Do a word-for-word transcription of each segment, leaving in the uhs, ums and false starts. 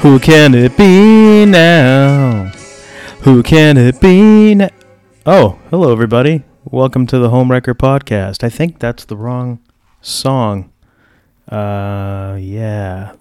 Who can it be now? Who can it be now? Oh, hello everybody. Welcome to the Homewrecker Podcast. I think that's the wrong song. Uh, yeah.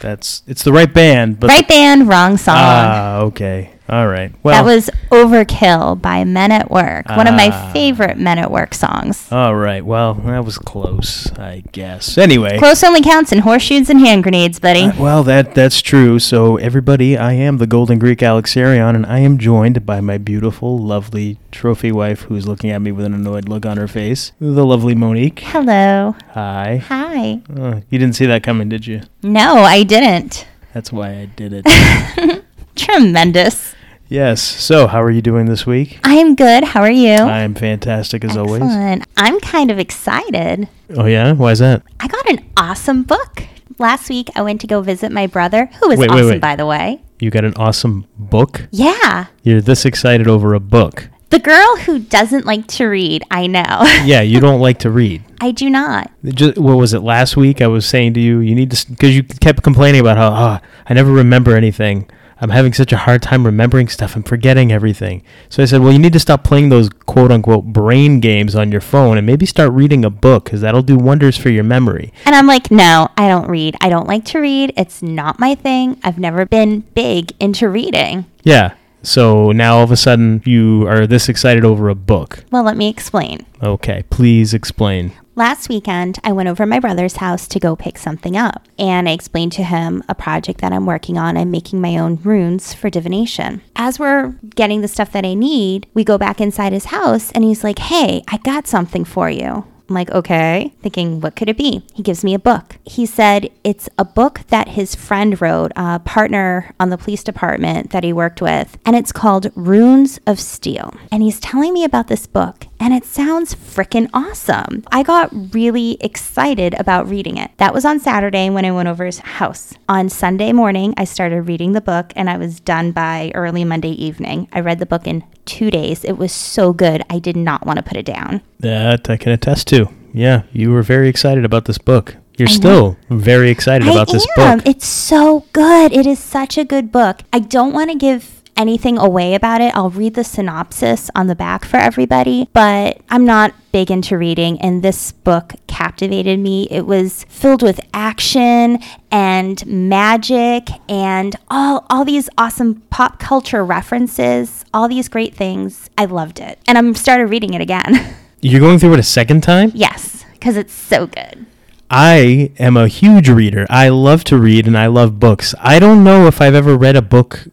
That's, it's the right band. But right band, wrong song. Ah, okay. All right. Well, that was Overkill by Men at Work. One ah, of my favorite Men at Work songs. All right. Well, that was close, I guess. Anyway. Close only counts in horseshoes and hand grenades, buddy. Uh, well, that that's true. So, everybody, I am the Golden Greek Alexarion, and I am joined by my beautiful, lovely trophy wife who's looking at me with an annoyed look on her face, the lovely Monique. Hello. Hi. Hi. Uh, you didn't see that coming, did you? No, I didn't. That's why I did it. Tremendous. Yes. So, how are you doing this week? I am good. How are you? I am fantastic, as Excellent. always. I'm kind of excited. Oh, yeah? Why is that? I got an awesome book. Last week, I went to go visit my brother, who is wait, awesome, wait, wait. by the way. You got an awesome book? Yeah. You're this excited over a book. The girl who doesn't like to read, I know. Yeah, you don't like to read. I do not. Just, what was it, last week? I was saying to you, you need to, because you kept complaining about how, oh, I never remember anything. I'm having such a hard time remembering stuff and forgetting everything. So I said, well, you need to stop playing those quote-unquote brain games on your phone and maybe start reading a book because that'll do wonders for your memory. And I'm like, no, I don't read. I don't like to read. It's not my thing. I've never been big into reading. Yeah. So now all of a sudden you are this excited over a book. Well, let me explain. Okay, please explain. Last weekend, I went over to my brother's house to go pick something up, and I explained to him a project that I'm working on. I'm making my own runes for divination. As we're getting the stuff that I need, we go back inside his house, and he's like, hey, I got something for you. I'm like, okay, thinking, what could it be? He gives me a book. He said, it's a book that his friend wrote, a partner on the police department that he worked with, and it's called Runes of Steel. And he's telling me about this book, and it sounds freaking awesome. I got really excited about reading it. That was on Saturday when I went over his house. On Sunday morning, I started reading the book, and I was done by early Monday evening. I read the book in two days. It was so good. I did not want to put it down. That I can attest to. Yeah, you were very excited about this book. You're still very excited I about am. this book. It's so good. It is such a good book. I don't want to give anything away about it. I'll read the synopsis on the back for everybody, but I'm not big into reading, and this book captivated me. It was filled with action and magic and all all these awesome pop culture references, all these great things. I loved it, and I'm started reading it again. You're going through it a second time? Yes, because it's so good. I am a huge reader. I love to read, and I love books. I don't know if I've ever read a book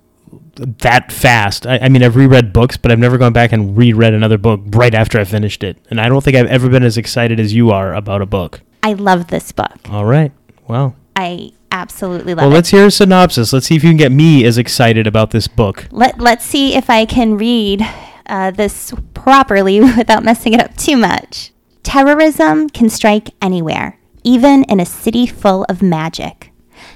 that fast. I, I mean, I've reread books, but I've never gone back and reread another book right after I finished it. And I don't think I've ever been as excited as you are about a book. I love this book. All right. Well, I absolutely love it. Well, let's hear a synopsis. Let's see if you can get me as excited about this book. Let, let's see if I can read uh, this properly without messing it up too much. Terrorism can strike anywhere, even in a city full of magic.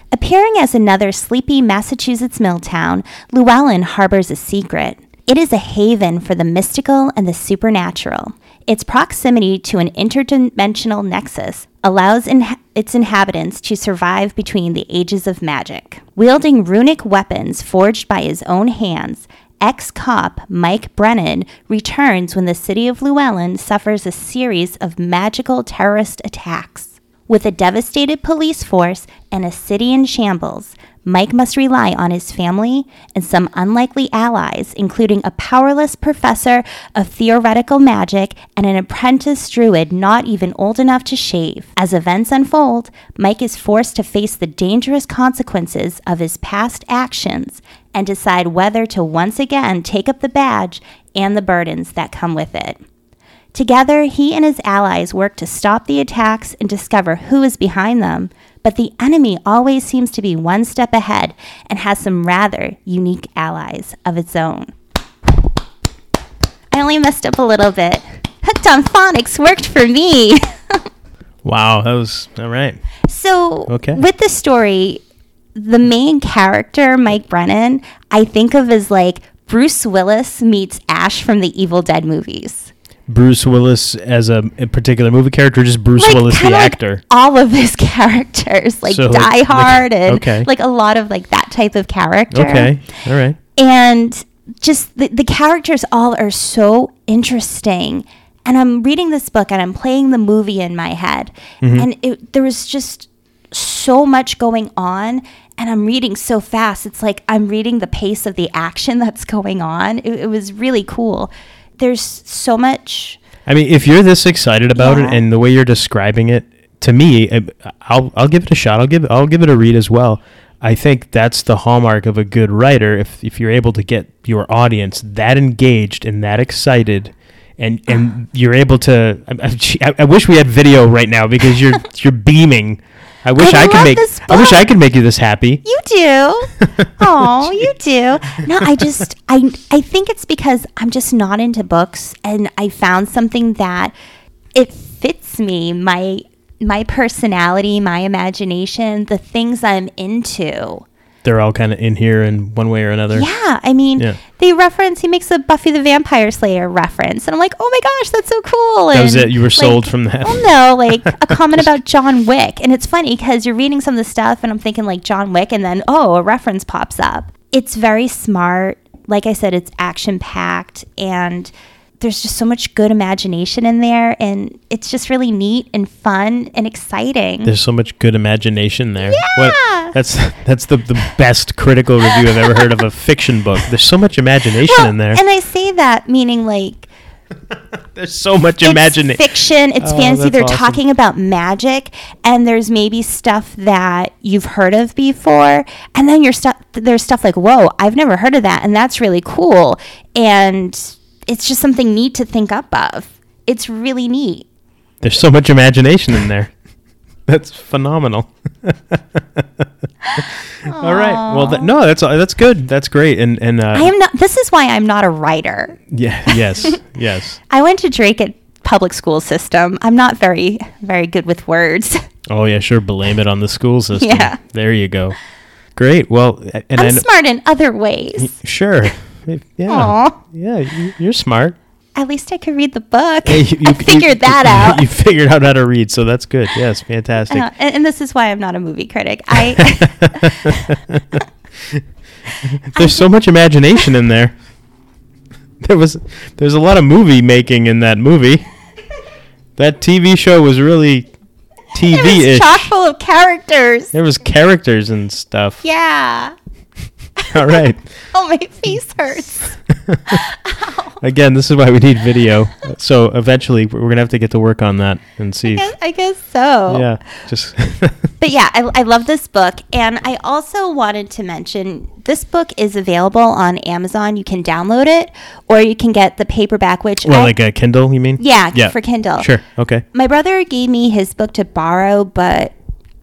Appearing as another sleepy Massachusetts mill town, Llewellyn harbors a secret. It is a haven for the mystical and the supernatural. Its proximity to an interdimensional nexus allows inha- its inhabitants to survive between the ages of magic. Wielding runic weapons forged by his own hands, ex-cop Mike Brennan returns when the city of Llewellyn suffers a series of magical terrorist attacks. With a devastated police force and a city in shambles, Mike must rely on his family and some unlikely allies, including a powerless professor of theoretical magic and an apprentice druid not even old enough to shave. As events unfold, Mike is forced to face the dangerous consequences of his past actions and decide whether to once again take up the badge and the burdens that come with it. Together, he and his allies work to stop the attacks and discover who is behind them, but the enemy always seems to be one step ahead and has some rather unique allies of its own. I only messed up a little bit. Hooked on Phonics worked for me. Wow, that was all right. So, okay. With the story, the main character, Mike Brennan, I think of as like Bruce Willis meets Ash from the Evil Dead movies. Bruce Willis as a, a particular movie character, or just Bruce like, Willis the like actor? All of his characters, like so, Die like, Hard, like, and okay. like a lot of like that type of character. Okay, all right. And just the, the characters all are so interesting. And I'm reading this book and I'm playing the movie in my head. Mm-hmm. And it, there was just so much going on. And I'm reading so fast. It's like I'm reading the pace of the action that's going on. It, it was really cool. There's so much. I mean, if you're this excited about yeah. it and the way you're describing it, to me, I'll I'll give it a shot. I'll give I'll give it a read as well. I think that's the hallmark of a good writer. If if you're able to get your audience that engaged and that excited, and and you're able to, I, I, I wish we had video right now because you're you're beaming. I wish I, I could make. I wish I could make you this happy. You do. Oh, you do. No, I just. I. I think it's because I'm just not into books, and I found something that it fits me, my my personality, my imagination, the things I'm into. They're all kind of in here in one way or another. Yeah, I mean, yeah. they reference. He makes a Buffy the Vampire Slayer reference, and I'm like, oh my gosh, that's so cool. And that was it. You were like, sold from that. Oh no, like a comment about John Wick, and it's funny because you're reading some of the stuff, and I'm thinking like John Wick, and then oh, a reference pops up. It's very smart. Like I said, it's action packed, and there's just so much good imagination in there, and it's just really neat and fun and exciting. There's so much good imagination there. Yeah. What, that's that's the, the best critical review I've ever heard of a fiction book. There's so much imagination well, in there. And I say that meaning like... there's so much imagination. It's fiction. It's oh, fantasy. They're awesome. Talking about magic, and there's maybe stuff that you've heard of before, and then you're stu- there's stuff like, whoa, I've never heard of that, and that's really cool. And... it's just something neat to think up of. It's really neat. There's so much imagination in there. That's phenomenal. All right. Well, th- no, that's that's good. That's great. And and uh, I am not. This is why I'm not a writer. Yeah. Yes. Yes. I went to Drake at public school system. I'm not very very good with words. Oh yeah, sure. Blame it on the school system. Yeah. There you go. Great. Well, and I'm I, smart in other ways. Sure. Yeah, Aww. yeah, you're smart. At least I could read the book. Yeah, you, you, I figured you, that out. You figured out how to read, so that's good. Yes, fantastic. Uh, and, and this is why I'm not a movie critic. I There's so much imagination in there. There was there's a lot of movie making in that movie. That T V show was really T V-ish. It was chock full of characters. There was characters and stuff. Yeah. All right. Oh, my face hurts. Again, this is why we need video. So eventually, we're going to have to get to work on that and see. I guess, if, I guess so. Yeah. Just. But yeah, I, I love this book. And I also wanted to mention this book is available on Amazon. You can download it or you can get the paperback, which. Well, I, like a Kindle, you mean? Yeah, yeah, for Kindle. Sure. Okay. My brother gave me his book to borrow, but.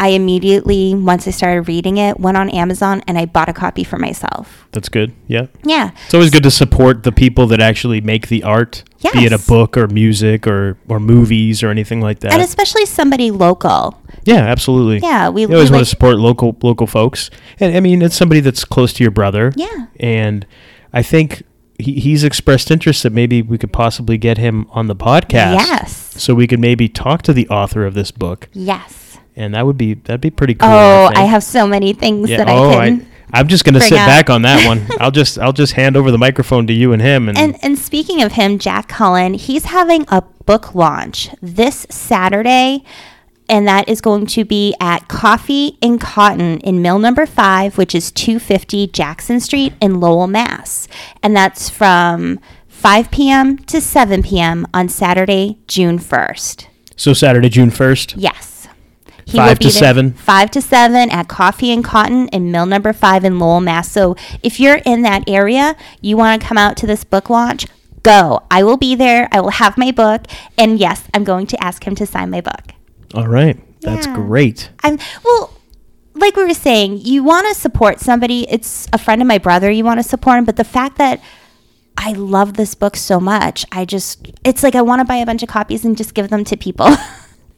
I immediately, once I started reading it, went on Amazon and I bought a copy for myself. That's good. Yeah. Yeah. It's always good to support the people that actually make the art, yes. be it a book or music or, or movies or anything like that. And especially somebody local. Yeah, absolutely. Yeah. We, we always we want like to support local local folks. And I mean, it's somebody that's close to your brother. Yeah. And I think he, he's expressed interest that maybe we could possibly get him on the podcast. Yes. So we could maybe talk to the author of this book. Yes. And that would be that'd be pretty cool. Oh, I, I have so many things yeah, that oh, I can. I, I'm just gonna sit up. back on that one. I'll just I'll just hand over the microphone to you and him. And, and and speaking of him, Jack Cullen, he's having a book launch this Saturday, and that is going to be at Coffee and Cotton in Mill Number Five, which is two fifty Jackson Street in Lowell, Mass, and that's from five p.m. to seven p.m. on Saturday, June first. So Saturday, June first. Yes. He five to seven. Five to seven at Coffee and Cotton in Mill Number Five in Lowell, Mass. So if you're in that area, you want to come out to this book launch, go. I will be there. I will have my book. And yes, I'm going to ask him to sign my book. All right. That's yeah. great. I'm well, like we were saying, you want to support somebody. It's a friend of my brother. You want to support him. But the fact that I love this book so much, I just, it's like I want to buy a bunch of copies and just give them to people.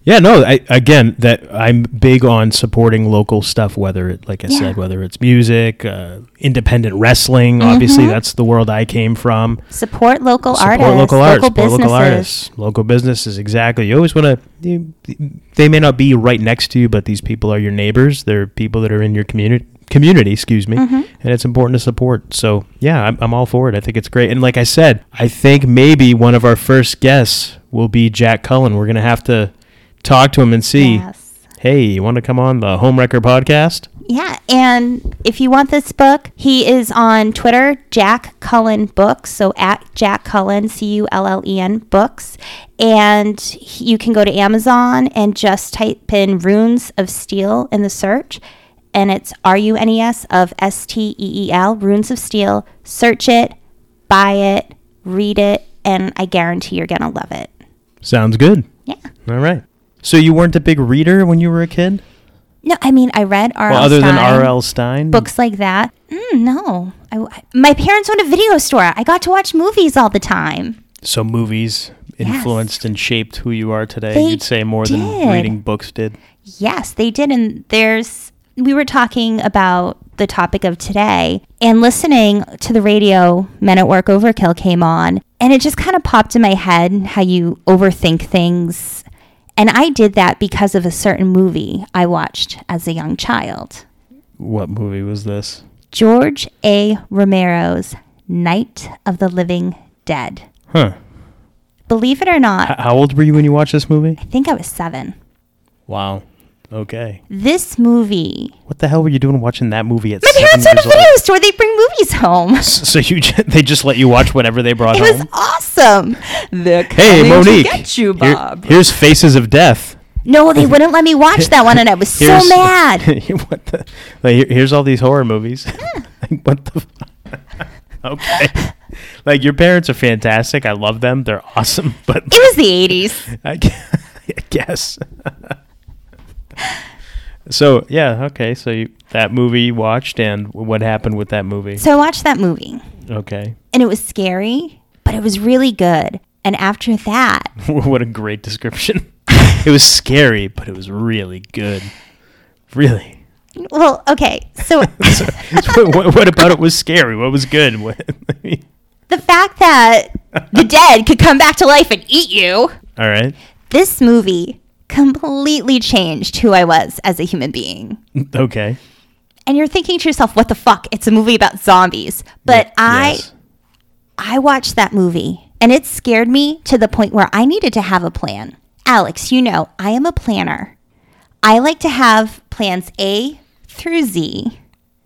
Yeah, no, I, again, that I'm big on supporting local stuff, whether it, like I yeah. said, whether it's music, uh, independent wrestling, mm-hmm. obviously that's the world I came from. Support local support artists. Support local artists. Local businesses. Local artists. Local businesses, exactly. You always want to, they may not be right next to you, but these people are your neighbors. They're people that are in your community. Community, excuse me, mm-hmm. and it's important to support. So, yeah, I'm, I'm all for it. I think it's great. And like I said, I think maybe one of our first guests will be Jack Cullen. We're going to have to talk to him and see, yes. hey, you want to come on the Homewrecker Podcast? Yeah, and if you want this book, he is on Twitter, Jack Cullen Books, so at Jack Cullen, C U L L E N Books, and you can go to Amazon and just type in Runes of Steel in the search. And it's R U N E S of S T E E L, Runes of Steel. Search it, buy it, read it, and I guarantee you're going to love it. Sounds good. Yeah. All right. So you weren't a big reader when you were a kid? No, I mean, I read R L Well, other Stein, than R L Stein? Books like that. Mm, no. I, my parents owned a video store. I got to watch movies all the time. So movies influenced yes. and shaped who you are today, they you'd say, more did. than reading books did? Yes, they did. And there's... We were talking about the topic of today and listening to the radio, Men at Work Overkill came on, and it just kind of popped in my head how you overthink things. And I did that because of a certain movie I watched as a young child. What movie was this? George A. Romero's Night of the Living Dead. Huh. Believe it or not. H- how old were you when you watched this movie? I think I was seven. Wow. Okay. This movie. What the hell were you doing watching that movie at seven years old? My parents owned a video store. They bring movies home. So you, they just let you watch whatever they brought home? It was awesome. They're coming hey, Monique, to get you, Bob. Here, here's Faces of Death. No, they wouldn't let me watch that one, and I was so mad. What the? Like, here's all these horror movies. Like, what the? Okay. Like, your parents are fantastic. I love them. They're awesome. But it was the eighties. I guess. So, yeah, okay, so you, that movie you watched, and what happened with that movie? So I watched that movie. Okay. And it was scary, but it was really good. And after that... What a great description. It was scary, but it was really good. Really. Well, okay, so... so, so what, what about it was scary? What was good? What, the fact that the dead could come back to life and eat you. All right. This movie... completely changed who I was as a human being. Okay. And you're thinking to yourself, what the fuck? It's a movie about zombies. But y- I yes. I watched that movie and it scared me to the point where I needed to have a plan. Alex, you know, I am a planner. I like to have plans A through Z.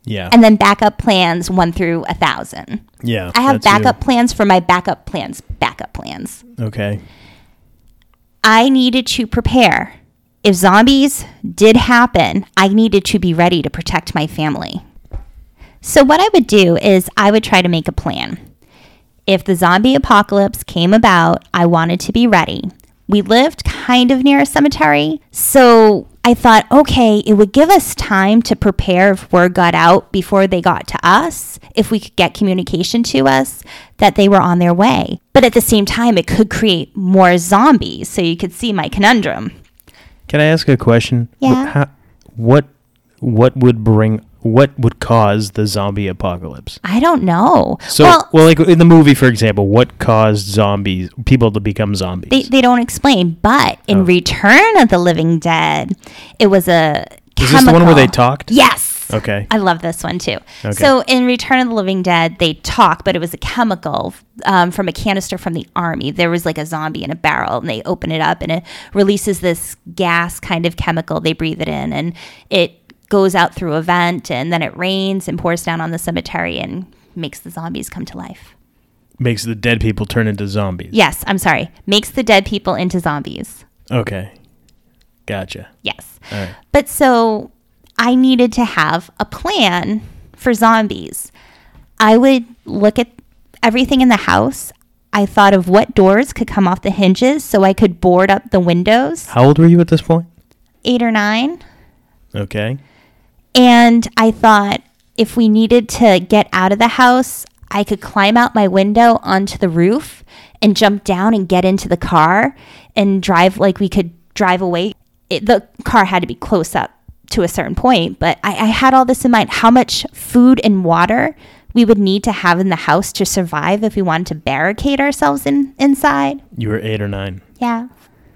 Yeah. And then backup plans one through a thousand. Yeah. I have backup you. plans for my backup plans, backup plans. Okay. I needed to prepare. If zombies did happen, I needed to be ready to protect my family. So what I would do is I would try to make a plan. If the zombie apocalypse came about, I wanted to be ready. We lived kind of near a cemetery, so I thought, okay, it would give us time to prepare if word got out before they got to us, if we could get communication to us that they were on their way. But at the same time, it could create more zombies, so you could see my conundrum. Can I ask a question? Yeah. How, what, what would bring... What would cause the zombie apocalypse? I don't know. So, well, well, like in the movie, for example, what caused zombies, people to become zombies? They, they don't explain. But in oh. Return of the Living Dead, it was a chemical. Is this the one where they talked? Yes. Okay. I love this one too. Okay. So in Return of the Living Dead, they talk, but it was a chemical um, from a canister from the army. There was like a zombie in a barrel, and they open it up, and it releases this gas kind of chemical. They breathe it in, and it goes out through a vent, and then it rains and pours down on the cemetery and makes the zombies come to life. Makes the dead people turn into zombies. Yes, I'm sorry. Makes the dead people into zombies. Okay. Gotcha. Yes. All right. But so I needed to have a plan for zombies. I would look at everything in the house. I thought of what doors could come off the hinges so I could board up the windows. How old were you at this point? Eight or nine. Okay. And I thought if we needed to get out of the house, I could climb out my window onto the roof and jump down and get into the car and drive like we could drive away. It, the car had to be close up to a certain point, but I, I had all this in mind, how much food and water we would need to have in the house to survive if we wanted to barricade ourselves in inside. You were eight or nine. Yeah.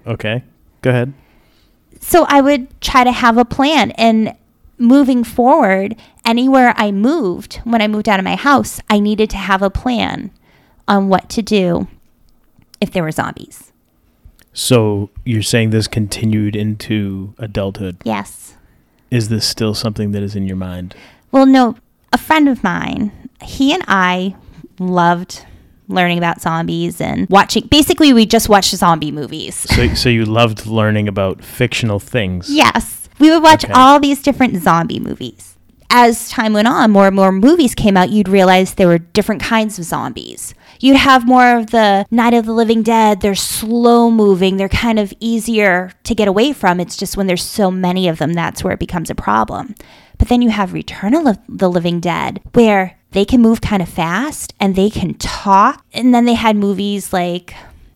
Okay. Go ahead. So I would try to have a plan, and moving forward, anywhere I moved, when I moved out of my house, I needed to have a plan on what to do if there were zombies. So you're saying this continued into adulthood? Yes. Is this still something that is in your mind? Well, no. A friend of mine, he and I loved learning about zombies and watching. Basically, we just watched zombie movies. So, so you loved learning about fictional things? Yes. We would watch okay. all these different zombie movies. As time went on, more and more movies came out, you'd realize there were different kinds of zombies. You'd have more of the Night of the Living Dead. They're slow moving. They're kind of easier to get away from. It's just when there's so many of them, that's where it becomes a problem. But then you have Return of the Living Dead, where they can move kind of fast and they can talk. And then they had movies like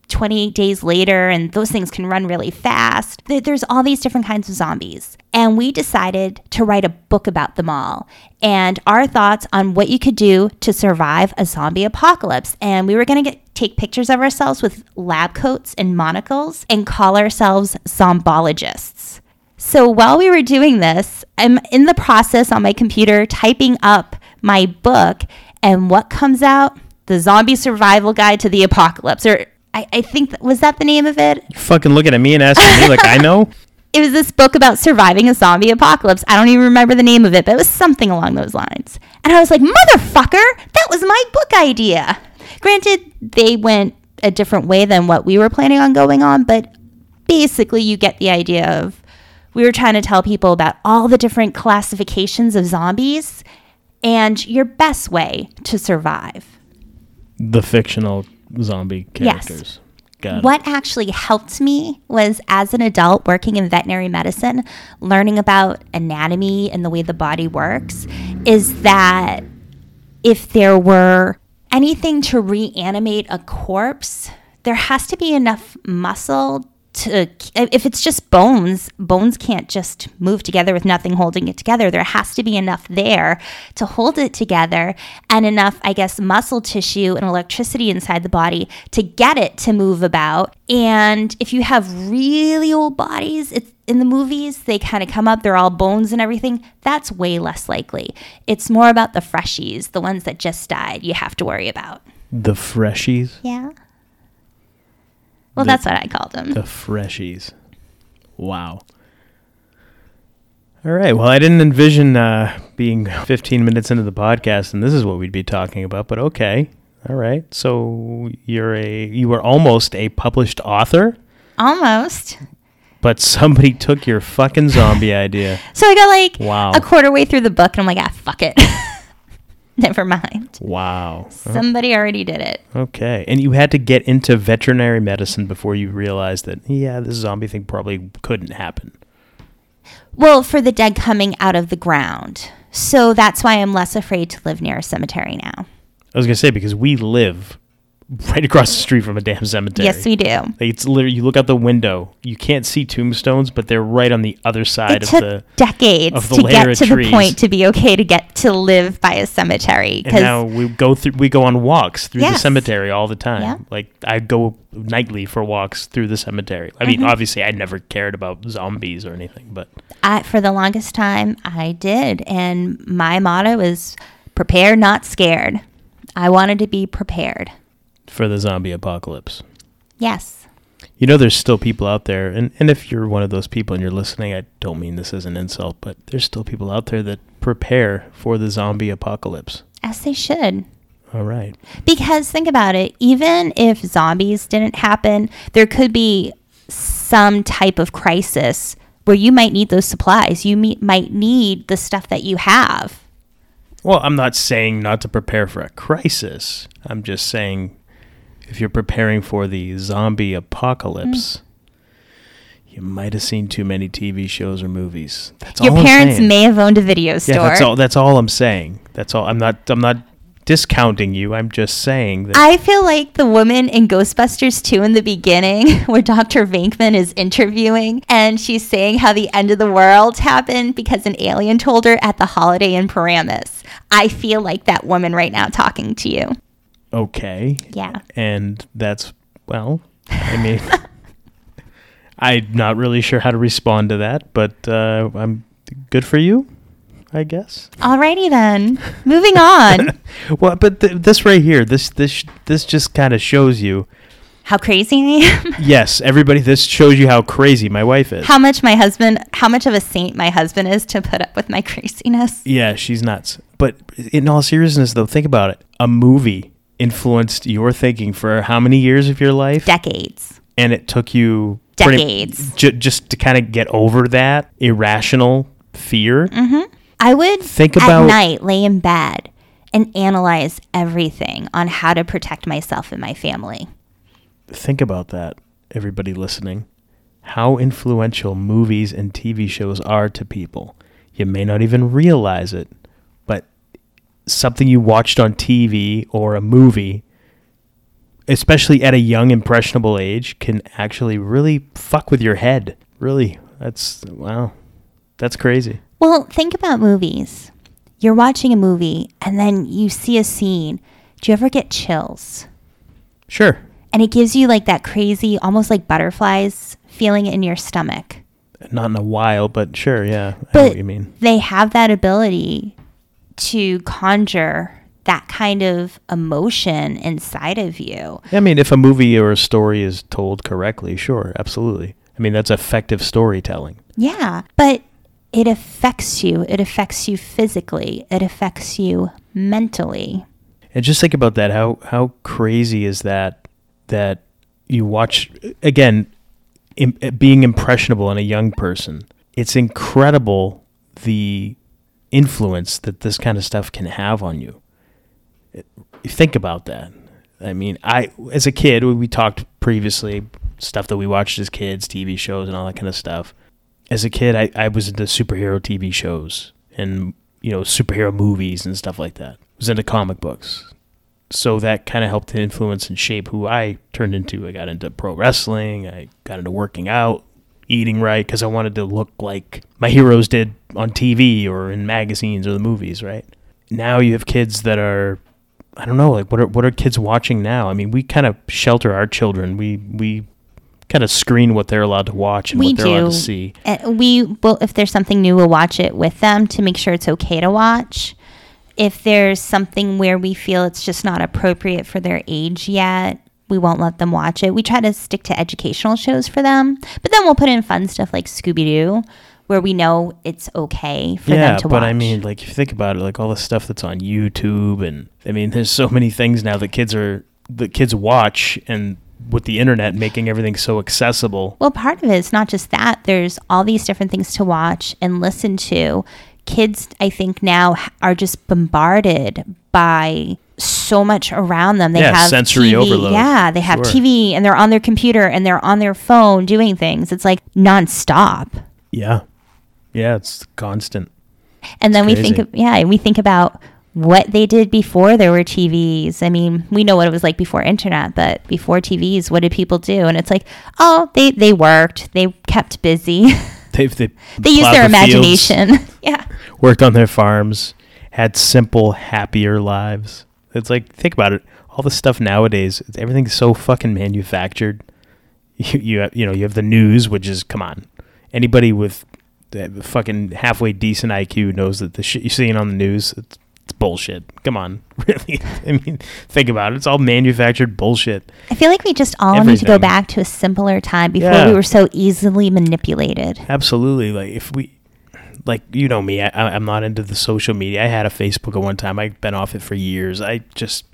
twenty-eight days later, and those things can run really fast. There's all these different kinds of zombies. And we decided to write a book about them all and our thoughts on what you could do to survive a zombie apocalypse. And we were going to take pictures of ourselves with lab coats and monocles and call ourselves zombologists. So while we were doing this, I'm in the process on my computer typing up my book, and what comes out? The Zombie Survival Guide to the Apocalypse, or I, I think, that, was that the name of it? You're fucking looking at me and asking me like I know? It was this book about surviving a zombie apocalypse. I don't even remember the name of it, but it was something along those lines. And I was like, motherfucker, that was my book idea. Granted, they went a different way than what we were planning on going on, but basically you get the idea of, we were trying to tell people about all the different classifications of zombies and your best way to survive. The fictional zombie characters. Yes. Got it. What actually helped me was, as an adult working in veterinary medicine, learning about anatomy and the way the body works, is that if there were anything to reanimate a corpse, there has to be enough muscle to, if it's just bones, bones can't just move together with nothing holding it together. There has to be enough there to hold it together and enough, I guess, muscle tissue and electricity inside the body to get it to move about. And if you have really old bodies, it's in the movies, they kind of come up, they're all bones and everything. That's way less likely. It's more about the freshies, the ones that just died, you have to worry about. The freshies? Yeah. Well, the, that's what I called them. The freshies. Wow. All right. Well, I didn't envision uh, being fifteen minutes into the podcast, and this is what we'd be talking about, but okay. All right. So you're a, you were almost a published author? Almost. But somebody took your fucking zombie idea. So I got like wow. a quarter way through the book, and I'm like, ah, fuck it. Never mind. Wow. Somebody oh. already did it. Okay. And you had to get into veterinary medicine before you realized that, yeah, this zombie thing probably couldn't happen. Well, for the dead coming out of the ground. So that's why I'm less afraid to live near a cemetery now. I was going to say, because we live right across the street from a damn cemetery. Yes, we do. Like, it's literally, you look out the window, you can't see tombstones, but they're right on the other side it of, took the, decades of the to layer get of to trees. The point to be okay to get to live by a cemetery. And now we go through, we go on walks through yes. the cemetery all the time. Yeah. Like I go nightly for walks through the cemetery. I mm-hmm. mean, obviously, I never cared about zombies or anything, but I, for the longest time, I did, and my motto is "Prepare, not scared." I wanted to be prepared. For the zombie apocalypse. Yes. You know, there's still people out there, and, and if you're one of those people and you're listening, I don't mean this as an insult, but there's still people out there that prepare for the zombie apocalypse. As they should. All right. Because think about it, even if zombies didn't happen, there could be some type of crisis where you might need those supplies. You me- might need the stuff that you have. Well, I'm not saying not to prepare for a crisis. I'm just saying, if you're preparing for the zombie apocalypse, mm. you might have seen too many T V shows or movies. That's Your all parents I'm saying. May have owned a video store. Yeah, that's all. That's all I'm saying. That's all. I'm not. I'm not discounting you. I'm just saying that I feel like the woman in Ghostbusters two in the beginning where Doctor Venkman is interviewing and she's saying how the end of the world happened because an alien told her at the Holiday in Paramus. I feel like that woman right now talking to you. Okay. Yeah. And that's, well, I mean, I'm not really sure how to respond to that, but uh, I'm good for you, I guess. Alrighty then. Moving on. Well, but th- this right here, this this this just kind of shows you how crazy I am. Yes, everybody. This shows you how crazy my wife is. How much my husband, how much of a saint my husband is to put up with my craziness. Yeah, she's nuts. But in all seriousness, though, think about it. A movie influenced your thinking for how many years of your life? Decades. And it took you decades pretty, j- just to kind of get over that irrational fear. Mm-hmm. I would think about, at night, lay in bed and analyze everything on how to protect myself and my family. Think about that, everybody listening. How influential movies and T V shows are to people. You may not even realize it, but something you watched on T V or a movie, especially at a young, impressionable age, can actually really fuck with your head. Really, that's, wow, that's crazy. Well, think about movies. You're watching a movie and then you see a scene. Do you ever get chills? Sure. And it gives you like that crazy, almost like butterflies feeling in your stomach. Not in a while, but sure, yeah. But I know what you mean. They have that ability to conjure that kind of emotion inside of you. I mean, if a movie or a story is told correctly, sure, absolutely. I mean, that's effective storytelling. Yeah, but it affects you. It affects you physically. It affects you mentally. And just think about that. How how crazy is that, that you watch, again, im- being impressionable in a young person. It's incredible the influence that this kind of stuff can have on you. It, think about that. I mean, I as a kid, we talked previously, stuff that we watched as kids, T V shows and all that kind of stuff. As a kid, I, I was into superhero T V shows and, you know, superhero movies and stuff like that. I was into comic books. So that kind of helped to influence and shape who I turned into. I got into pro wrestling. I got into working out, eating right, because I wanted to look like my heroes did on T V or in magazines or the movies, right? Now you have kids that are, I don't know, like what are what are kids watching now? I mean, we kind of shelter our children. We... we kind of screen what they're allowed to watch and we what they're do. allowed to see. Uh, we will, if there's something new, we'll watch it with them to make sure it's okay to watch. If there's something where we feel it's just not appropriate for their age yet, we won't let them watch it. We try to stick to educational shows for them, but then we'll put in fun stuff like Scooby-Doo, where we know it's okay for yeah, them to watch. Yeah, but I mean, like, if you think about it, like all the stuff that's on YouTube, and I mean, there's so many things now that kids are that kids watch, and with the internet making everything so accessible. Well, part of it is not just that. There's all these different things to watch and listen to. Kids, I think, now are just bombarded by so much around them. They yeah, have sensory T V overload. Yeah, they have sure. T V and they're on their computer and they're on their phone doing things. It's like nonstop. Yeah. Yeah, it's constant. And it's then crazy. we think, of, yeah, and we think about what they did before there were T Vs. I mean, we know what it was like before internet, but before T Vs, what did people do? And it's like, oh, they, they worked. They kept busy. They they, they used their the imagination. Fields, yeah. Worked on their farms, had simple, happier lives. It's like, think about it. All the stuff nowadays, everything's so fucking manufactured. You, you, have, you know, you have the news, which is, come on, anybody with the fucking halfway decent I Q knows that the shit you're seeing on the news, it's bullshit. Come on, really. I mean, think about it. It's all manufactured bullshit. I feel like we just all Everything. need to go back to a simpler time before yeah. we were so easily manipulated. Absolutely. Like if we, like you know me, I, I'm not into the social media. I had a Facebook at one time. I've been off it for years. I just,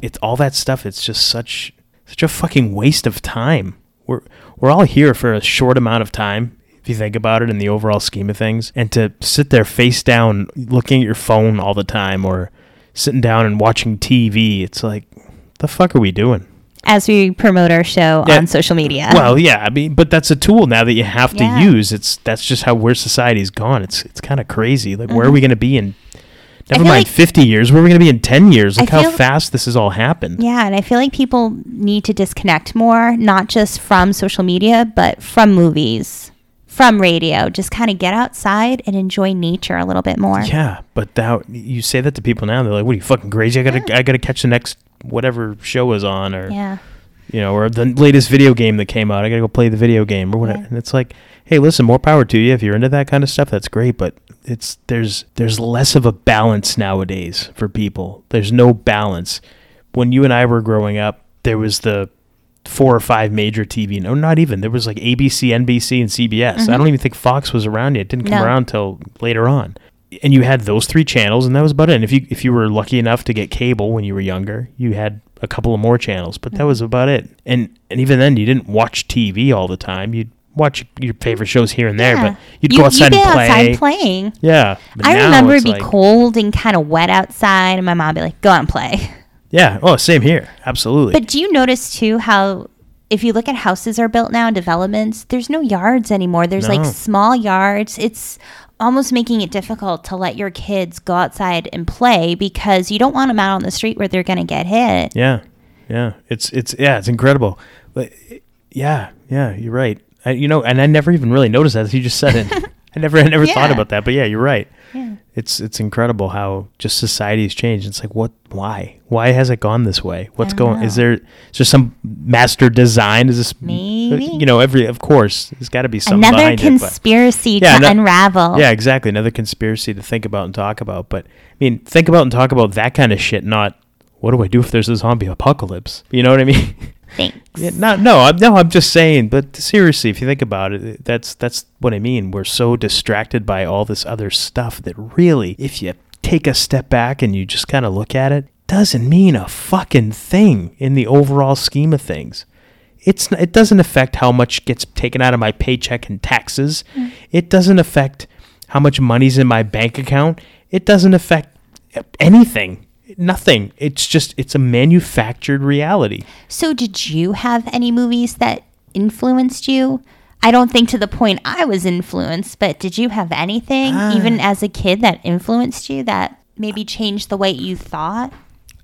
it's all that stuff. It's just such such a fucking waste of time. We're we're all here for a short amount of time. If you think about it in the overall scheme of things, and to sit there face down looking at your phone all the time or sitting down and watching T V, it's like, the fuck are we doing? As we promote our show yeah. on social media. Well, yeah, I mean, but that's a tool now that you have to yeah. use. It's that's just how where society's gone. It's it's kind of crazy. Like, mm-hmm. where are we going to be in Never mind like, fifty years. Where are we going to be in ten years? Look feel, how fast this has all happened. Yeah, and I feel like people need to disconnect more, not just from social media, but from movies, from radio. Just kind of get outside and enjoy nature a little bit more. Yeah, but that, you say that to people now, they're like, what are you, fucking crazy? I got to yeah. I got to catch the next whatever show is on or, yeah. you know, or the latest video game that came out. I got to go play the video game or whatever. Yeah. And it's like, hey, listen, more power to you. If you're into that kind of stuff, that's great, but... It's there's there's less of a balance nowadays for people. There's no balance. When you and I were growing up, there was the four or five major T V. No, not even. There was like A B C, N B C, and C B S. Mm-hmm. I don't even think Fox was around yet. It didn't come no. around till later on. And you had those three channels, and that was about it. And if you if you were lucky enough to get cable when you were younger, you had a couple of more channels, but mm-hmm. that was about it. And and even then, you didn't watch T V all the time. You'd watch your favorite shows here and there, yeah. but you'd go outside you'd and play. Outside playing. Yeah. I remember it'd be like, cold and kind of wet outside, and my mom would be like, go out and play. Yeah. Oh, same here. Absolutely. But do you notice, too, how if you look at houses are built now, developments, there's no yards anymore. There's no. like small yards. It's almost making it difficult to let your kids go outside and play because you don't want them out on the street where they're going to get hit. Yeah. Yeah. It's, it's, yeah, it's incredible. But yeah. Yeah. You're right. I, you know, and I never even really noticed that. You just said it. I never, I never yeah. thought about that. But yeah, you're right. Yeah. It's it's incredible how just society has changed. It's like, what? Why? Why has it gone this way? What's going? Know. Is there? Is there some master design? Is this? Maybe. You know, every of course, there's got to be some another conspiracy it, but, yeah, to no, unravel. Yeah, exactly. Another conspiracy to think about and talk about. But I mean, think about and talk about that kind of shit. Not what do I do if there's a zombie apocalypse? You know what I mean? Thanks. Yeah, not, no, I'm, no, I'm just saying, but seriously, if you think about it, that's that's what I mean. We're so distracted by all this other stuff that really, if you take a step back and you just kind of look at it, doesn't mean a fucking thing in the overall scheme of things. It's It doesn't affect how much gets taken out of my paycheck in taxes. Mm. It doesn't affect how much money's in my bank account. It doesn't affect anything. Nothing. It's just, it's a manufactured reality. So did you have any movies that influenced you? I don't think to the point I was influenced, but did you have anything, uh, even as a kid, that influenced you that maybe changed the way you thought?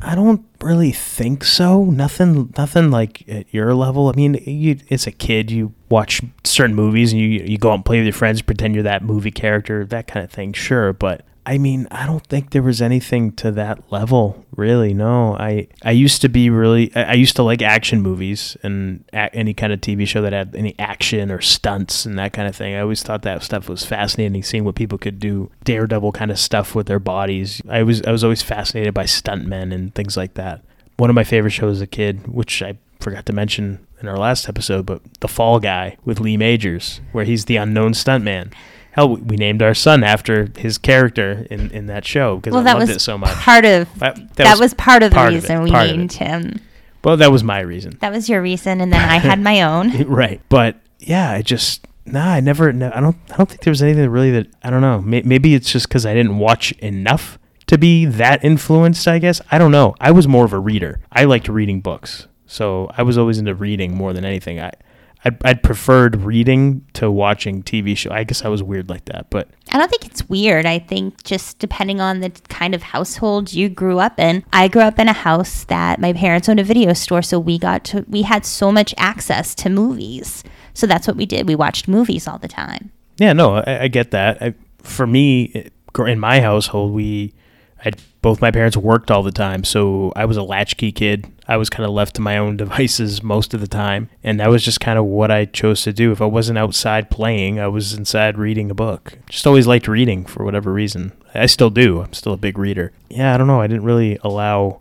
I don't really think so. Nothing, nothing like at your level. I mean, you, as a kid, you watch certain movies and you, you go out and play with your friends, pretend you're that movie character, that kind of thing. Sure. But I mean, I don't think there was anything to that level, really. No, I, I used to be really, I, I used to like action movies and a, any kind of T V show that had any action or stunts and that kind of thing. I always thought that stuff was fascinating, seeing what people could do, daredevil kind of stuff with their bodies. I was, I was always fascinated by stuntmen and things like that. One of my favorite shows as a kid, which I forgot to mention in our last episode, but The Fall Guy with Lee Majors, where he's the unknown stuntman. Hell, we named our son after his character in, in that show because well, I that loved was it so much. Part of, I, that, that was, was part of the part reason of it, we named him. Well, that was my reason. That was your reason, and then I had my own. Right. But, yeah, I just, nah, I never, no, I don't I don't think there was anything really that, I don't know. May, maybe it's just because I didn't watch enough to be that influenced, I guess. I don't know. I was more of a reader. I liked reading books, so I was always into reading more than anything. I I'd, I'd preferred reading to watching T V show. I guess I was weird like that, but I don't think it's weird. I think just depending on the kind of household you grew up in. I grew up in a house that my parents owned a video store, so we got to we had so much access to movies. So that's what we did. We watched movies all the time. Yeah, no, I, I get that. I, for me, in my household, we I'd, both my parents worked all the time, so I was a latchkey kid. I was kind of left to my own devices most of the time, and that was just kind of what I chose to do. If I wasn't outside playing, I was inside reading a book. Just always liked reading for whatever reason. I still do. I'm still a big reader. Yeah, I don't know. I didn't really allow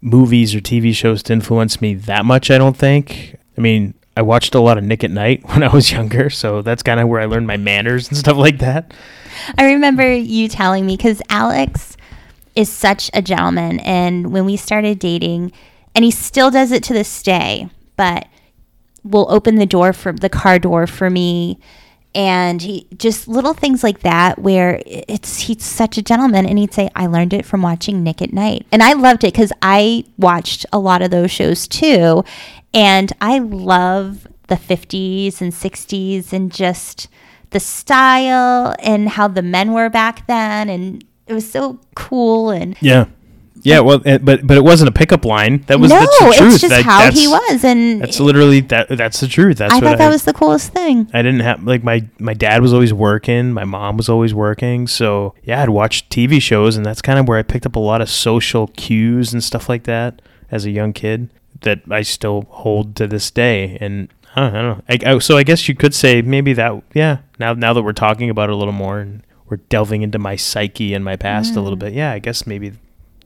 movies or T V shows to influence me that much, I don't think. I mean, I watched a lot of Nick at Night when I was younger, so that's kind of where I learned my manners and stuff like that. I remember you telling me, because Alex is such a gentleman, and when we started dating, and he still does it to this day, but will open the door for the car door for me, and he just little things like that where it's he's such a gentleman, and he'd say, I learned it from watching Nick at Night. And I loved it because I watched a lot of those shows too, and I love the fifties and sixties and just the style and how the men were back then and it was so cool and yeah. Yeah, well, but but it wasn't a pickup line. That was no, the truth. No, it's just that, how he was, and that's literally that. That's the truth. That's I what thought that I, was the coolest thing. I didn't have like my my dad was always working, my mom was always working, so yeah, I'd watch T V shows, and that's kind of where I picked up a lot of social cues and stuff like that as a young kid that I still hold to this day. And I don't, I don't know. I, I, so I guess you could say maybe that. Yeah, now now that we're talking about it a little more and we're delving into my psyche and my past mm. a little bit, yeah, I guess maybe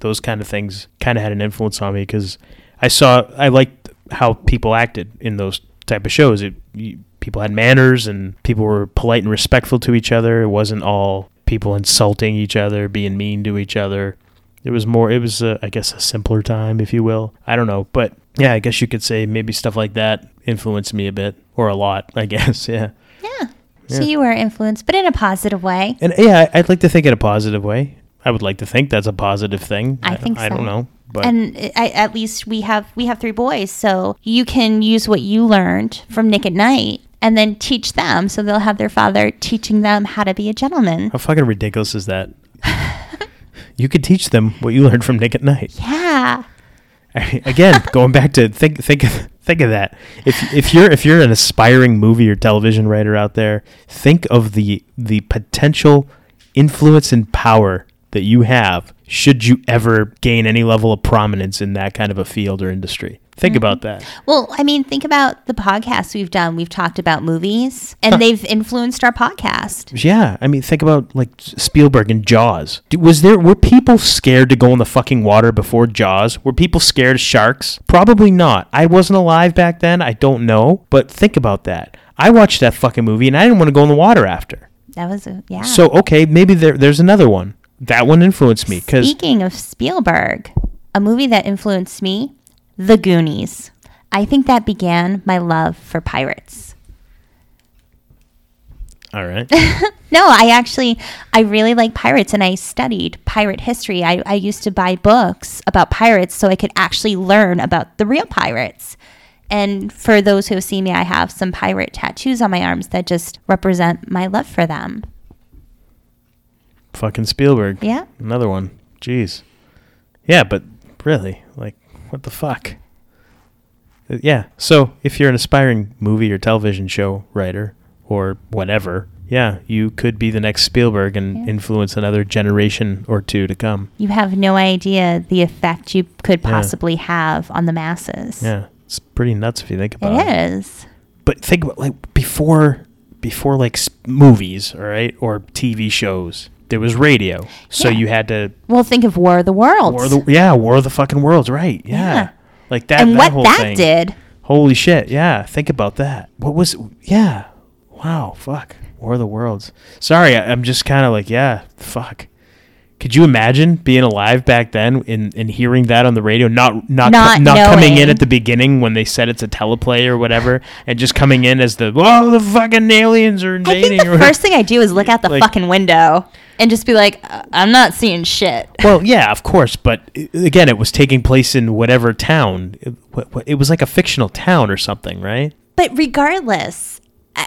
those kind of things kind of had an influence on me because I saw, I liked how people acted in those type of shows. It, you, people had manners and people were polite and respectful to each other. It wasn't all people insulting each other, being mean to each other. It was more, it was, a, I guess, a simpler time, if you will. I don't know. But yeah, I guess you could say maybe stuff like that influenced me a bit or a lot, I guess. Yeah. Yeah. yeah. So you were influenced, but in a positive way. And yeah, I'd like to think in a positive way. I would like to think that's a positive thing. I think so. I don't know. But. And I, at least we have we have three boys, so you can use what you learned from Nick at Night and then teach them, so they'll have their father teaching them how to be a gentleman. How fucking ridiculous is that? You could teach them what you learned from Nick at Night. Yeah. I, again, going back to think think think of that. If if you're if you're an aspiring movie or television writer out there, think of the the potential influence and power that you have should you ever gain any level of prominence in that kind of a field or industry. Think mm-hmm. about that. Well, I mean, think about the podcasts we've done. We've talked about movies, and huh. they've influenced our podcast. Yeah. I mean, think about like Spielberg and Jaws. Was there, were people scared to go in the fucking water before Jaws? Were people scared of sharks? Probably not. I wasn't alive back then. I don't know. But think about that. I watched that fucking movie, and I didn't want to go in the water after. That was, a, yeah. So, okay, maybe there, there's another one. That one influenced me. Cause Speaking of Spielberg, a movie that influenced me, The Goonies. I think that began my love for pirates. All right. No, I actually, I really like pirates, and I studied pirate history. I, I used to buy books about pirates so I could actually learn about the real pirates. And for those who have seen me, I have some pirate tattoos on my arms that just represent my love for them. Fucking Spielberg. Yeah. Another one. Jeez. Yeah, but really, like, what the fuck? Yeah. So if you're an aspiring movie or television show writer or whatever, yeah, you could be the next Spielberg and yeah. influence another generation or two to come. You have no idea the effect you could possibly yeah. have on the masses. Yeah. It's pretty nuts if you think about it. It is. But think about, like, before, before like, movies, all right, or T V shows, there was radio, so yeah. you had to... Well, think of War of the Worlds. War of the, yeah, War of the fucking Worlds, right, yeah. yeah. Like that, and that whole thing. And what that did. Holy shit, yeah, think about that. What was... Yeah, wow, fuck, War of the Worlds. Sorry, I, I'm just kind of like, yeah, fuck. Could you imagine being alive back then and, and hearing that on the radio, not not not, co- not coming in at the beginning when they said it's a teleplay or whatever, and just coming in as the, oh, the fucking aliens are invading. I think the or first thing I do is look out the like, fucking window and just be like, I'm not seeing shit. Well, yeah, of course, but again, it was taking place in whatever town. It, it was like a fictional town or something, right? But regardless...